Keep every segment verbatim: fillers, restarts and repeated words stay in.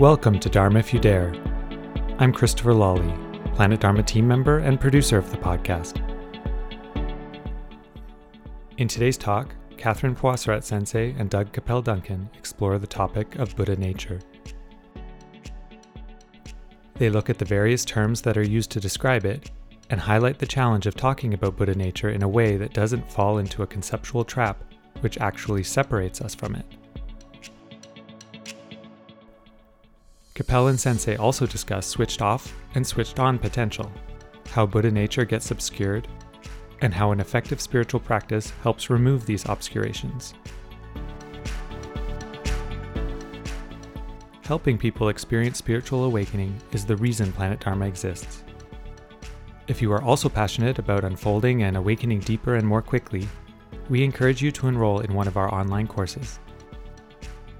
Welcome to Dharma If You Dare. I'm Christopher Lawley, Planet Dharma team member and producer of the podcast. In today's talk, Catherine Poissaret-sensei and Doug Capel Duncan explore the topic of Buddha nature. They look at the various terms that are used to describe it and highlight the challenge of talking about Buddha nature in a way that doesn't fall into a conceptual trap, which actually separates us from it. Capel and Sensei also discuss switched off and switched on potential, how Buddha nature gets obscured, and how an effective spiritual practice helps remove these obscurations. Helping people experience spiritual awakening is the reason Planet Dharma exists. If you are also passionate about unfolding and awakening deeper and more quickly, we encourage you to enroll in one of our online courses.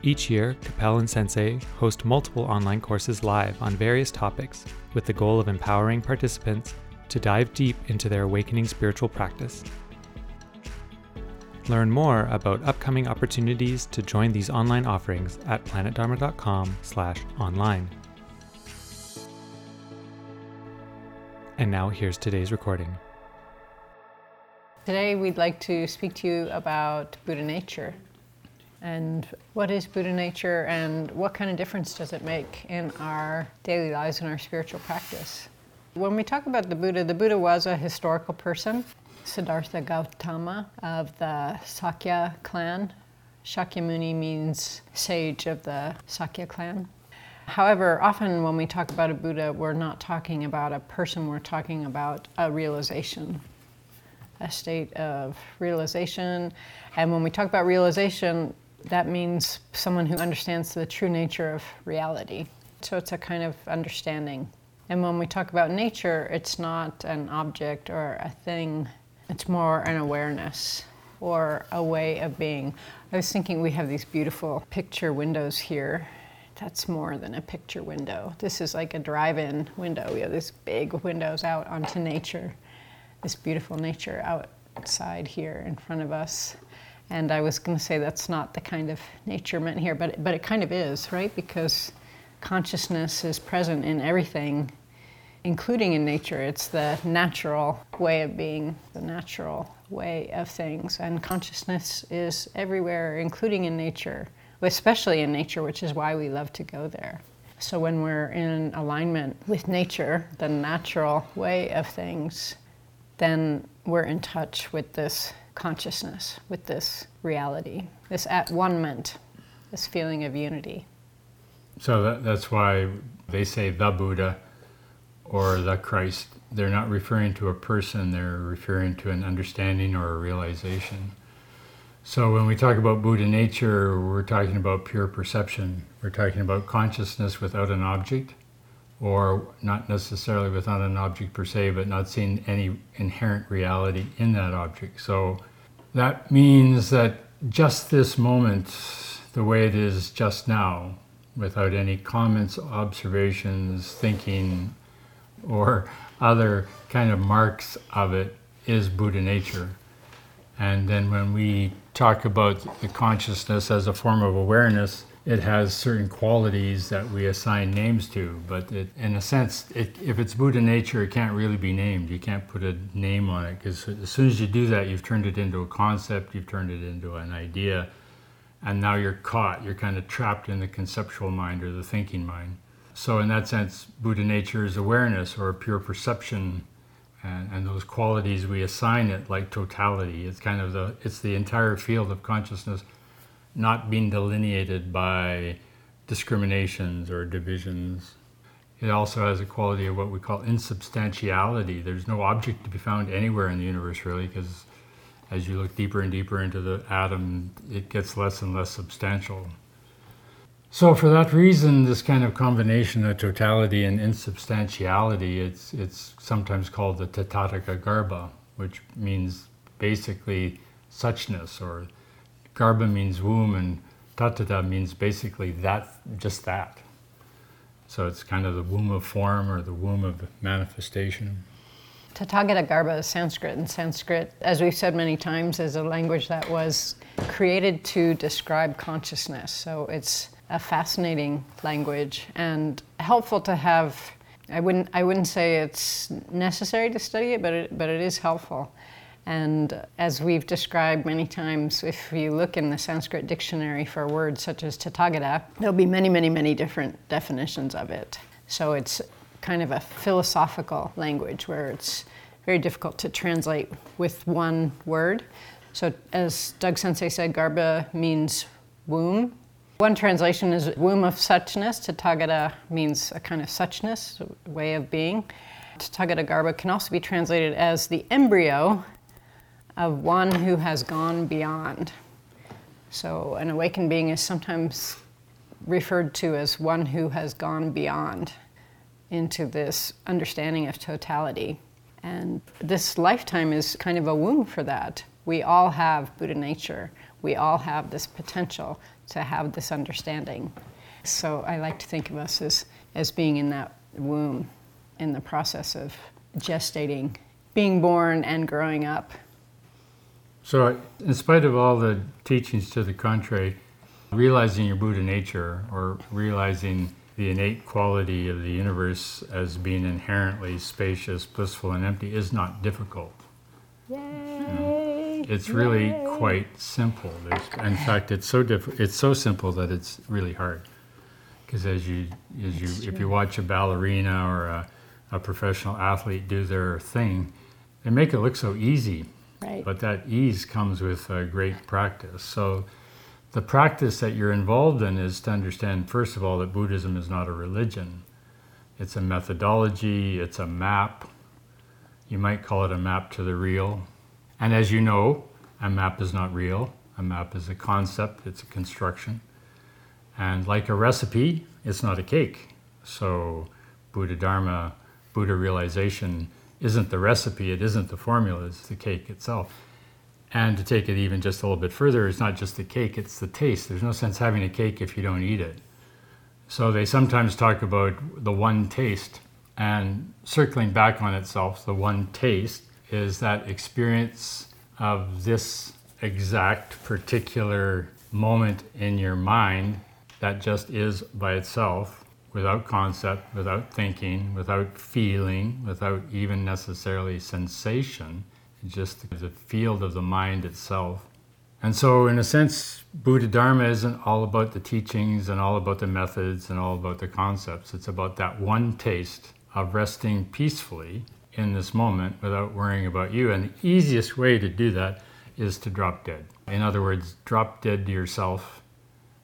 Each year, Capel and Sensei host multiple online courses live on various topics with the goal of empowering participants to dive deep into their awakening spiritual practice. Learn more about upcoming opportunities to join these online offerings at planet dharma dot com slash online. And now here's today's recording. Today we'd like to speak to you about Buddha nature. And what is Buddha nature and what kind of difference does it make in our daily lives and our spiritual practice? When we talk about the Buddha, the Buddha was a historical person. Siddhartha Gautama of the Sakya clan. Shakyamuni means sage of the Sakya clan. However, often when we talk about a Buddha, we're not talking about a person, we're talking about a realization. A state of realization. And when we talk about realization, that means someone who understands the true nature of reality. So it's a kind of understanding. And when we talk about nature, it's not an object or a thing. It's more an awareness or a way of being. I was thinking we have these beautiful picture windows here. That's more than a picture window. This is like a drive-in window. We have these big windows out onto nature. This beautiful nature outside here in front of us. And I was going to say that's not the kind of nature meant here, but but it kind of is, right? Because consciousness is present in everything, including in nature. It's the natural way of being, the natural way of things. And consciousness is everywhere, including in nature, especially in nature, which is why we love to go there. So when we're in alignment with nature, the natural way of things, then we're in touch with this consciousness, with this reality, this at-one-ment, this feeling of unity. So that, that's why they say the Buddha or the Christ. They're not referring to a person, they're referring to an understanding or a realization. So when we talk about Buddha nature, we're talking about pure perception. We're talking about consciousness without an object, or not necessarily without an object per se, but not seeing any inherent reality in that object. So that means that just this moment, the way it is just now, without any comments, observations, thinking, or other kind of marks of it, is Buddha nature. And then when we talk about the consciousness as a form of awareness, it has certain qualities that we assign names to, but it, in a sense, it, if it's Buddha nature, it can't really be named. You can't put a name on it, because as soon as you do that, you've turned it into a concept, you've turned it into an idea, and now you're caught. You're kind of trapped in the conceptual mind or the thinking mind. So in that sense, Buddha nature is awareness or pure perception, and, and those qualities we assign it like totality. It's kind of the, it's the entire field of consciousness, not being delineated by discriminations or divisions. It also has a quality of what we call insubstantiality. There's no object to be found anywhere in the universe, really, because as you look deeper and deeper into the atom, it gets less and less substantial. So for that reason, this kind of combination of totality and insubstantiality, it's it's sometimes called the tathagatagarbha, which means basically suchness, or Garba means womb, and tatata means basically that, just that. So it's kind of the womb of form or the womb of manifestation. Tathagata Garba is Sanskrit, and Sanskrit, as we've said many times, is a language that was created to describe consciousness. So it's a fascinating language and helpful to have. I wouldn't I wouldn't say it's necessary to study it, but it, but it is helpful. And as we've described many times, if you look in the Sanskrit dictionary for words such as Tathagata, there'll be many, many, many different definitions of it. So it's kind of a philosophical language where it's very difficult to translate with one word. So as Doug Sensei said, garbha means womb. One translation is womb of suchness. Tathagata means a kind of suchness, a way of being. Tathagatagarbha can also be translated as the embryo of one who has gone beyond. So an awakened being is sometimes referred to as one who has gone beyond into this understanding of totality. And this lifetime is kind of a womb for that. We all have Buddha nature. We all have this potential to have this understanding. So I like to think of us as, as being in that womb, in the process of gestating, being born and growing up. So in spite of all the teachings to the contrary, realizing your Buddha nature or realizing the innate quality of the universe as being inherently spacious, blissful, and empty is not difficult. Yay! You know, it's really Yay. quite simple. There's, in fact, it's so diff- It's so simple that it's really hard. Because as you, as you, if you watch a ballerina or a, a professional athlete do their thing, they make it look so easy. Right. But that ease comes with uh, great practice. So. The practice that you're involved in is to understand, first of all, that Buddhism is not a religion. It's a methodology, it's a map. You might call it a map to the real. And as you know, a map is not real. A map is a concept, it's a construction. And like a recipe, it's not a cake. So Buddha Dharma, Buddha realization isn't the recipe, it isn't the formula, it's the cake itself. And to take it even just a little bit further, it's not just the cake, it's the taste. There's no sense having a cake if you don't eat it. So they sometimes talk about the one taste, and circling back on itself, the one taste is that experience of this exact particular moment in your mind that just is by itself, without concept, without thinking, without feeling, without even necessarily sensation. Just the field of the mind itself. And so in a sense, Buddha Dharma isn't all about the teachings and all about the methods and all about the concepts. It's about that one taste of resting peacefully in this moment without worrying about you. And the easiest way to do that is to drop dead. In other words, drop dead to yourself.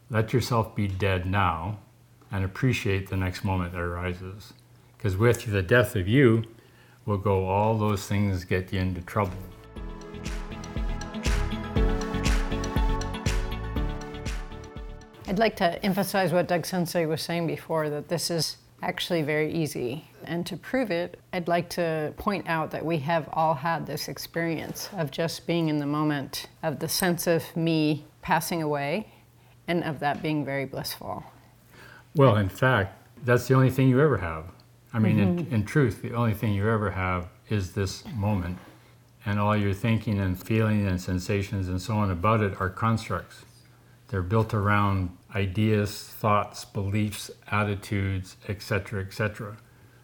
Let yourself be dead now and appreciate the next moment that arises. Because with the death of you, will go all those things get you into trouble. I'd like to emphasize what Doug Sensei was saying before, that this is actually very easy. And to prove it, I'd like to point out that we have all had this experience of just being in the moment, of the sense of me passing away, and of that being very blissful. Well, in fact, that's the only thing you ever have. I mean, mm-hmm. in, in truth, the only thing you ever have is this moment. And all your thinking and feeling and sensations and so on about it are constructs. They're built around ideas, thoughts, beliefs, attitudes, et cetera, et cetera.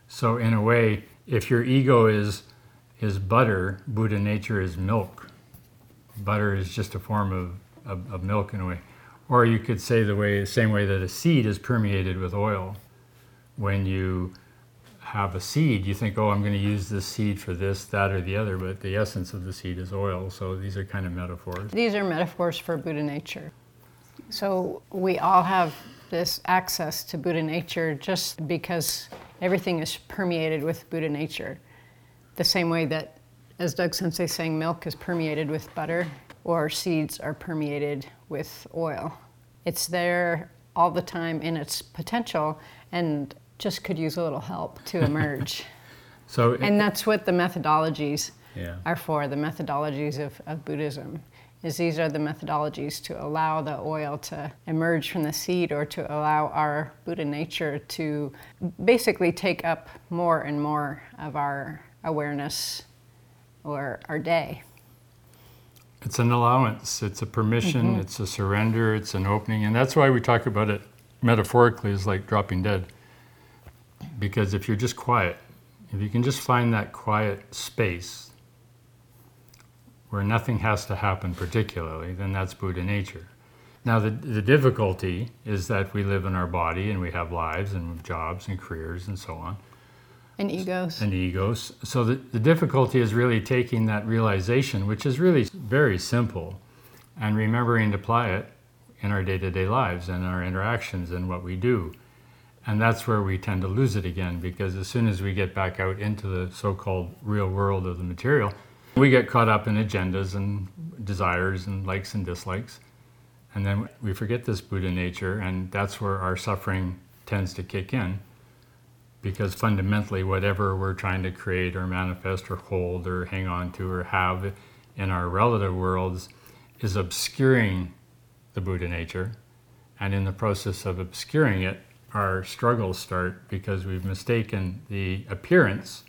So in a way, if your ego is is butter, Buddha nature is milk. Butter is just a form of, of, of milk in a way. Or you could say the way, same way that a seed is permeated with oil. When you have a seed, you think, oh, I'm going to use this seed for this, that, or the other, but the essence of the seed is oil, so these are kind of metaphors. These are metaphors for Buddha nature. So we all have this access to Buddha nature just because everything is permeated with Buddha nature. The same way that, as Doug Sensei is saying, milk is permeated with butter, or seeds are permeated with oil. It's there all the time in its potential, and just could use a little help to emerge. so, it, And that's what the methodologies yeah. are for, the methodologies of, of Buddhism, is these are the methodologies to allow the oil to emerge from the seed or to allow our Buddha nature to basically take up more and more of our awareness or our day. It's an allowance, it's a permission, mm-hmm. it's a surrender, it's an opening, and that's why we talk about it metaphorically is like dropping dead. Because if you're just quiet, if you can just find that quiet space where nothing has to happen particularly, then that's Buddha nature. Now the, the difficulty is that we live in our body and we have lives and jobs and careers and so on. And egos. And egos. So the, the difficulty is really taking that realization, which is really very simple, and remembering to apply it in our day-to-day lives and our interactions and what we do. And that's where we tend to lose it again, because as soon as we get back out into the so-called real world of the material, we get caught up in agendas and desires and likes and dislikes. And then we forget this Buddha nature, and that's where our suffering tends to kick in, because fundamentally whatever we're trying to create or manifest or hold or hang on to or have in our relative worlds is obscuring the Buddha nature. And in the process of obscuring it, our struggles start, because we've mistaken the appearance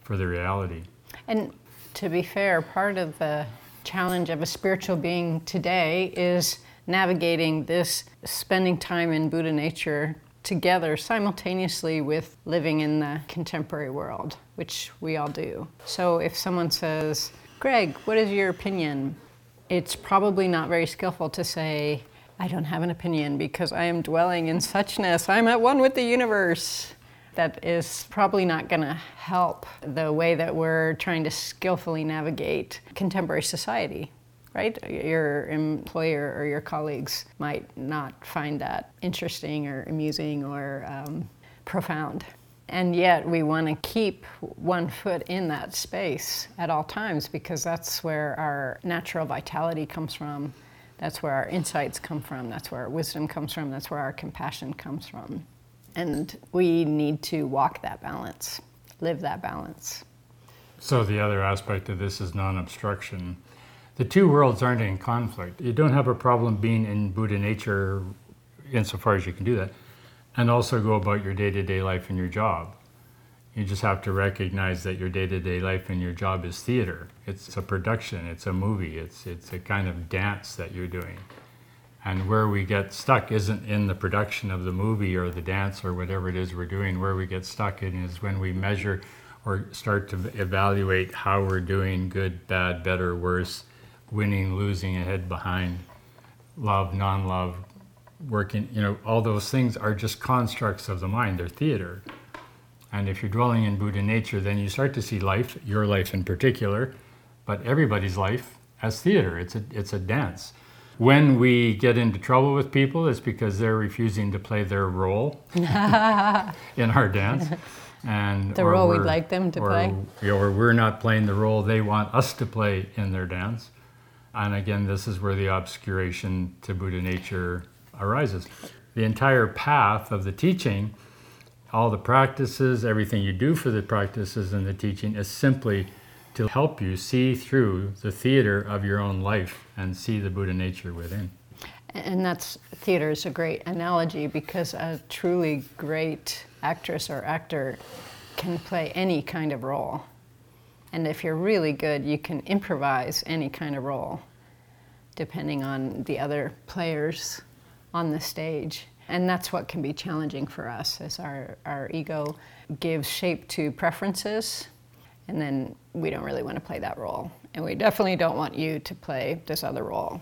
for the reality. And to be fair, part of the challenge of a spiritual being today is navigating this, spending time in Buddha nature together simultaneously with living in the contemporary world, which we all do. So if someone says, Greg, what is your opinion? It's probably not very skillful to say, I don't have an opinion because I am dwelling in suchness. I'm at one with the universe. That is probably not going to help the way that we're trying to skillfully navigate contemporary society, right? Your employer or your colleagues might not find that interesting or amusing or um, profound. And yet we want to keep one foot in that space at all times, because that's where our natural vitality comes from. That's where our insights come from. That's where our wisdom comes from. That's where our compassion comes from. And we need to walk that balance, live that balance. So the other aspect of this is non-obstruction. The two worlds aren't in conflict. You don't have a problem being in Buddha nature insofar as you can do that, and also go about your day-to-day life and your job. You just have to recognize that your day-to-day life and your job is theater. It's a production, it's a movie, it's it's a kind of dance that you're doing. And where we get stuck isn't in the production of the movie or the dance or whatever it is we're doing. Where we get stuck in is when we measure or start to evaluate how we're doing, good, bad, better, worse, winning, losing, ahead, behind, love, non-love, working. You know, all those things are just constructs of the mind. They're theater. And if you're dwelling in Buddha nature, then you start to see life, your life in particular, but everybody's life as theater. It's a, it's a dance. When we get into trouble with people, it's because they're refusing to play their role in our dance. And the role we'd like them to or, play. Or we're not playing the role they want us to play in their dance. And again, this is where the obscuration to Buddha nature arises. The entire path of the teaching, all the practices, everything you do for the practices and the teaching is simply to help you see through the theater of your own life and see the Buddha nature within. And that's, theater is a great analogy, because a truly great actress or actor can play any kind of role. And if you're really good, you can improvise any kind of role, depending on the other players on the stage. And that's what can be challenging for us, as our, our ego gives shape to preferences. And then we don't really want to play that role. And we definitely don't want you to play this other role.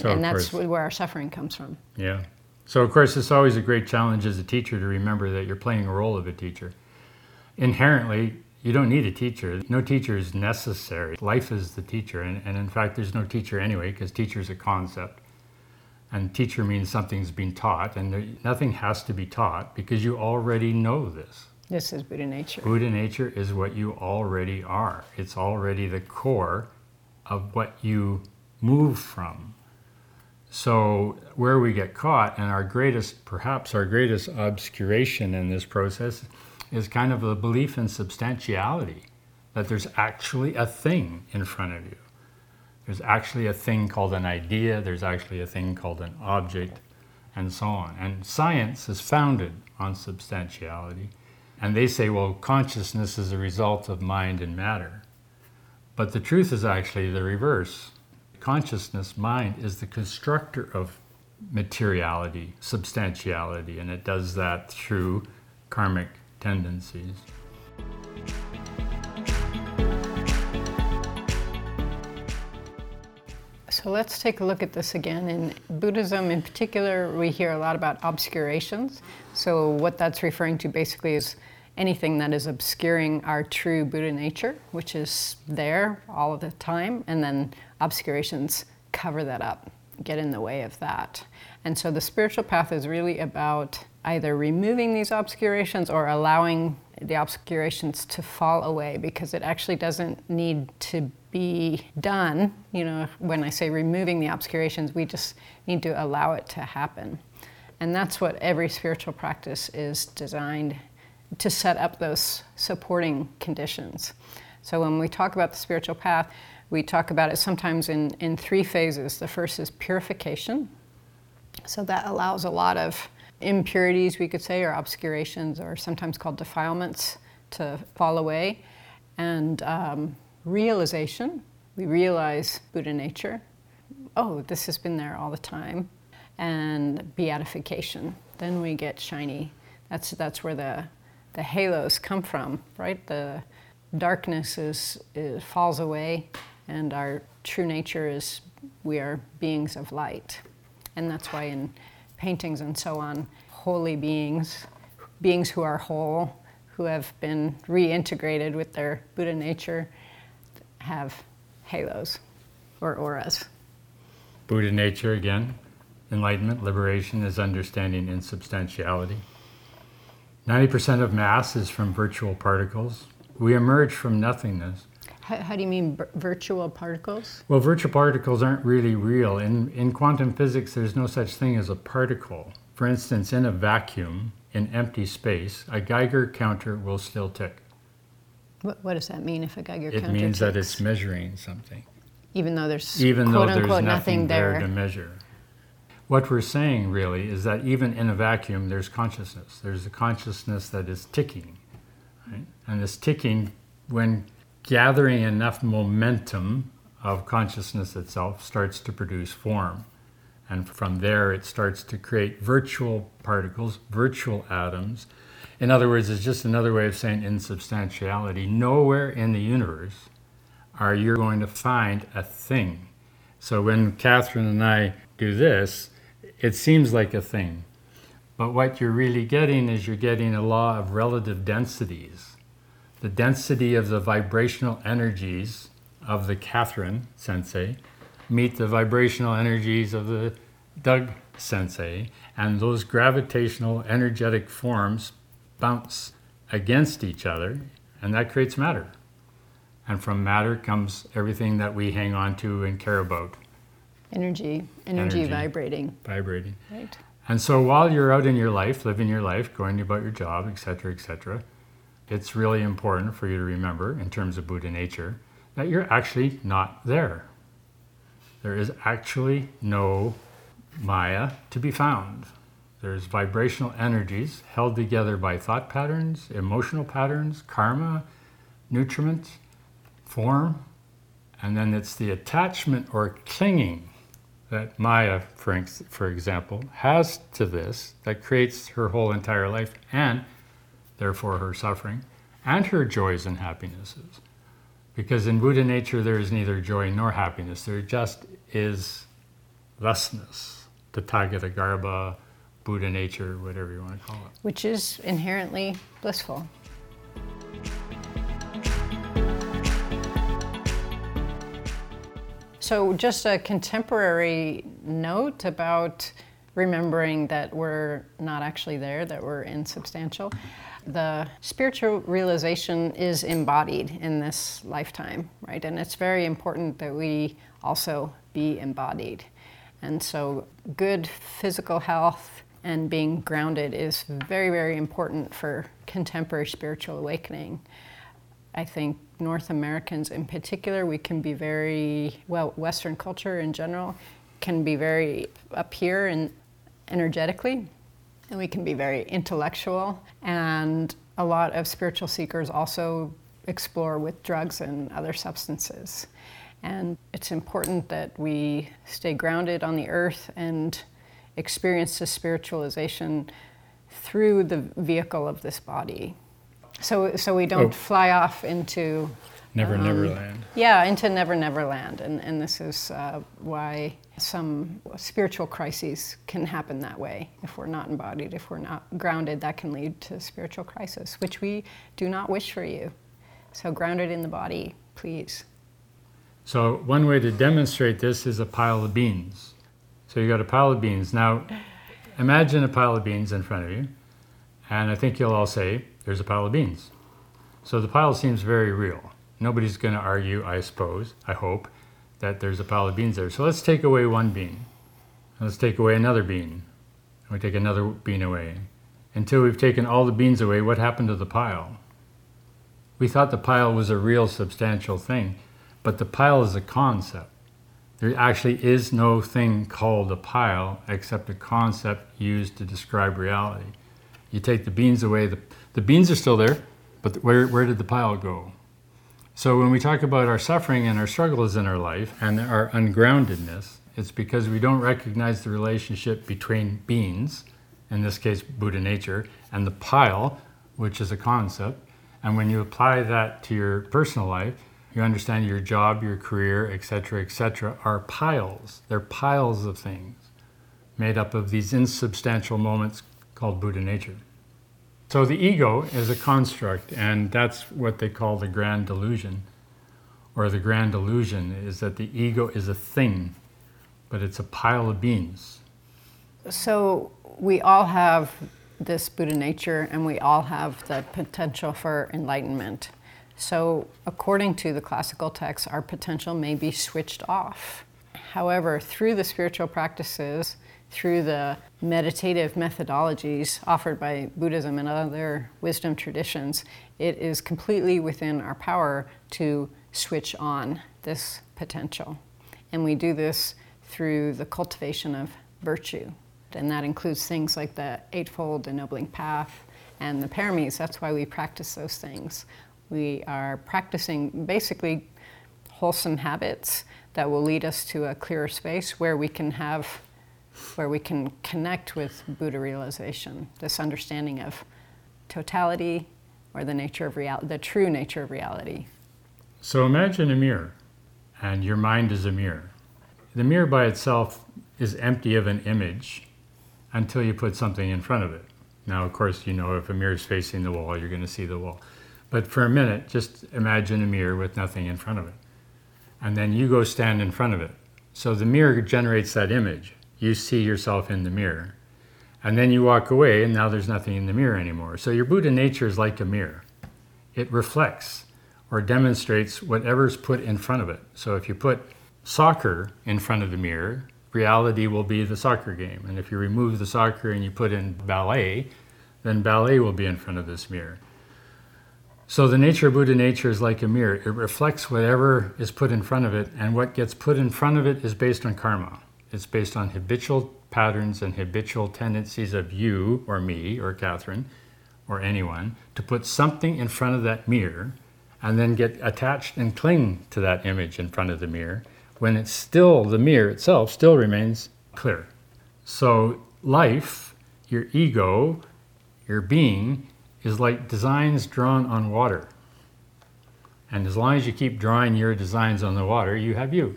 So and that's course. where our suffering comes from. Yeah. So, of course, it's always a great challenge as a teacher to remember that you're playing a role of a teacher. Inherently, you don't need a teacher. No teacher is necessary. Life is the teacher. And, and in fact, there's no teacher anyway, because teacher is a concept. And teacher means something's being taught. And there, nothing has to be taught, because you already know this. This is Buddha nature. Buddha nature is what you already are. It's already the core of what you move from. So where we get caught, and our greatest, perhaps our greatest obscuration in this process is kind of a belief in substantiality, that there's actually a thing in front of you. There's actually a thing called an idea, there's actually a thing called an object, and so on. And science is founded on substantiality. And they say, well, consciousness is a result of mind and matter. But the truth is actually the reverse. Consciousness, mind, is the constructor of materiality, substantiality, and it does that through karmic tendencies. So let's take a look at this again. In Buddhism in particular, we hear a lot about obscurations. So what that's referring to basically is anything that is obscuring our true Buddha nature, which is there all of the time, and then obscurations cover that up, get in the way of that. And so the spiritual path is really about either removing these obscurations or allowing the obscurations to fall away, because it actually doesn't need to be done. You know, when I say removing the obscurations, we just need to allow it to happen. And that's what every spiritual practice is designed to set up, those supporting conditions. So when we talk about the spiritual path, we talk about it sometimes in, in three phases. The first is purification. So that allows a lot of impurities, we could say, or obscurations, or sometimes called defilements, to fall away. And um, realization, we realize Buddha nature. Oh, this has been there all the time. And beatification, then we get shiny. That's, that's where the the halos come from, right? The darkness is, is falls away, and our true nature is we are beings of light. And that's why in paintings and so on, holy beings, beings who are whole, who have been reintegrated with their Buddha nature, have halos or auras. Buddha nature again, enlightenment, liberation is understanding insubstantiality. ninety percent of mass is from virtual particles. We emerge from nothingness. How, how do you mean b- virtual particles? Well, virtual particles aren't really real. In, in quantum physics, there's no such thing as a particle. For instance, in a vacuum, in empty space, a Geiger counter will still tick. What, what does that mean if a Geiger it counter ticks? It means that it's measuring something. Even though there's, even quote, though there's unquote, nothing, nothing there. there to measure. What we're saying really is that even in a vacuum, there's consciousness. There's a consciousness that is ticking, right? And this ticking, when gathering enough momentum of consciousness itself, starts to produce form. And from there, it starts to create virtual particles, virtual atoms. In other words, it's just another way of saying insubstantiality. Nowhere in the universe are you going to find a thing. So when Catherine and I do this, it seems like a thing, but what you're really getting is you're getting a law of relative densities. The density of the vibrational energies of the Catherine Sensei meet the vibrational energies of the Doug Sensei, and those gravitational energetic forms bounce against each other, and that creates matter. And from matter comes everything that we hang on to and care about. Energy, energy, energy vibrating. Vibrating. Right. And so while you're out in your life, living your life, going about your job, et cetera, et cetera, it's really important for you to remember, in terms of Buddha nature, that you're actually not there. There is actually no Maya to be found. There's vibrational energies held together by thought patterns, emotional patterns, karma, nutriment, form, and then it's the attachment or clinging that Maya, for, ex- for example, has to this, that creates her whole entire life, and therefore her suffering, and her joys and happinesses. Because in Buddha nature, there is neither joy nor happiness, there just is thusness, tathagatagarbha, Buddha nature, whatever you want to call it. Which is inherently blissful. So just a contemporary note about remembering that we're not actually there, that we're insubstantial. The spiritual realization is embodied in this lifetime, right? And it's very important that we also be embodied. And so good physical health and being grounded is very, very important for contemporary spiritual awakening. I think North Americans in particular, we can be very, well, Western culture in general can be very up here and energetically, and we can be very intellectual. And a lot of spiritual seekers also explore with drugs and other substances. And it's important that we stay grounded on the earth and experience this spiritualization through the vehicle of this body. So so we don't oh. fly off into... Never um, Neverland. Yeah, into Never Neverland. And, and this is uh, why some spiritual crises can happen that way. If we're not embodied, if we're not grounded, that can lead to spiritual crisis, which we do not wish for you. So grounded in the body, please. So one way to demonstrate this is a pile of beans. So you got a pile of beans. Now, imagine a pile of beans in front of you, and I think you'll all say, there's a pile of beans. So the pile seems very real. Nobody's going to argue, I suppose, I hope, that there's a pile of beans there. So let's take away one bean. Let's take away another bean. And we take another bean away. Until we've taken all the beans away, what happened to the pile? We thought the pile was a real substantial thing, but the pile is a concept. There actually is no thing called a pile except a concept used to describe reality. You take the beans away, the, the beans are still there, but the, where, where did the pile go? So when we talk about our suffering and our struggles in our life and our ungroundedness, it's because we don't recognize the relationship between beans, in this case Buddha nature, and the pile, which is a concept. And when you apply that to your personal life, you understand your job, your career, et cetera, et cetera, are piles. They're piles of things made up of these insubstantial moments called Buddha nature. So the ego is a construct, and that's what they call the grand delusion. Or the grand illusion is that the ego is a thing, but it's a pile of beans. So we all have this Buddha nature, and we all have the potential for enlightenment. So according to the classical texts, our potential may be switched off. However, through the spiritual practices, through the meditative methodologies offered by Buddhism and other wisdom traditions, it is completely within our power to switch on this potential. And we do this through the cultivation of virtue. And that includes things like the Eightfold Ennobling Path and the Paramis. That's why we practice those things. We are practicing basically wholesome habits that will lead us to a clearer space where we can have, where we can connect with Buddha realization, this understanding of totality or the nature of reality, the true nature of reality. So imagine a mirror, and your mind is a mirror. The mirror by itself is empty of an image until you put something in front of it. Now, of course, you know if a mirror is facing the wall, you're going to see the wall. But for a minute, just imagine a mirror with nothing in front of it. And then you go stand in front of it. So the mirror generates that image. You see yourself in the mirror. And then you walk away, and now there's nothing in the mirror anymore. So your Buddha nature is like a mirror. It reflects or demonstrates whatever's put in front of it. So if you put soccer in front of the mirror, reality will be the soccer game. And if you remove the soccer and you put in ballet, then ballet will be in front of this mirror. So the nature of Buddha nature is like a mirror. It reflects whatever is put in front of it, and what gets put in front of it is based on karma. It's based on habitual patterns and habitual tendencies of you or me or Catherine or anyone to put something in front of that mirror and then get attached and cling to that image in front of the mirror when it's still, the mirror itself still remains clear. So life, your ego, your being, is like designs drawn on water. And as long as you keep drawing your designs on the water, you have you.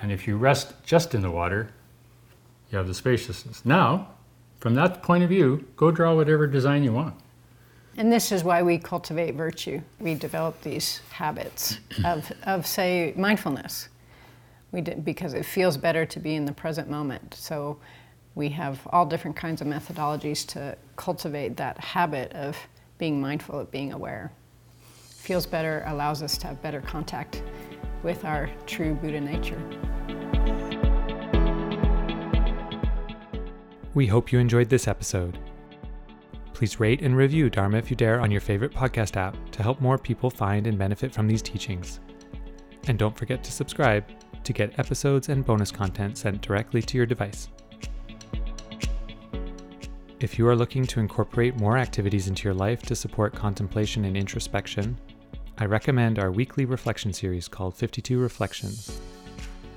And if you rest just in the water, you have the spaciousness. Now, from that point of view, go draw whatever design you want. And this is why we cultivate virtue. We develop these habits of, of say, mindfulness. We do, because it feels better to be in the present moment. So we have all different kinds of methodologies to cultivate that habit of being mindful, of being aware. Feels better, allows us to have better contact with our true Buddha nature. We hope you enjoyed this episode. Please rate and review Dharma If You Dare on your favorite podcast app to help more people find and benefit from these teachings. And don't forget to subscribe to get episodes and bonus content sent directly to your device. If you are looking to incorporate more activities into your life to support contemplation and introspection, I recommend our weekly reflection series called fifty-two Reflections.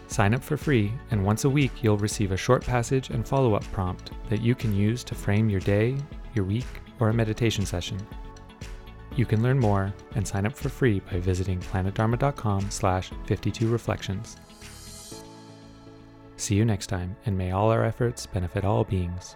Sign up for free, and once a week you'll receive a short passage and follow-up prompt that you can use to frame your day, your week, or a meditation session. You can learn more and sign up for free by visiting planet dharma dot com slash fifty-two reflections. See you next time, and may all our efforts benefit all beings.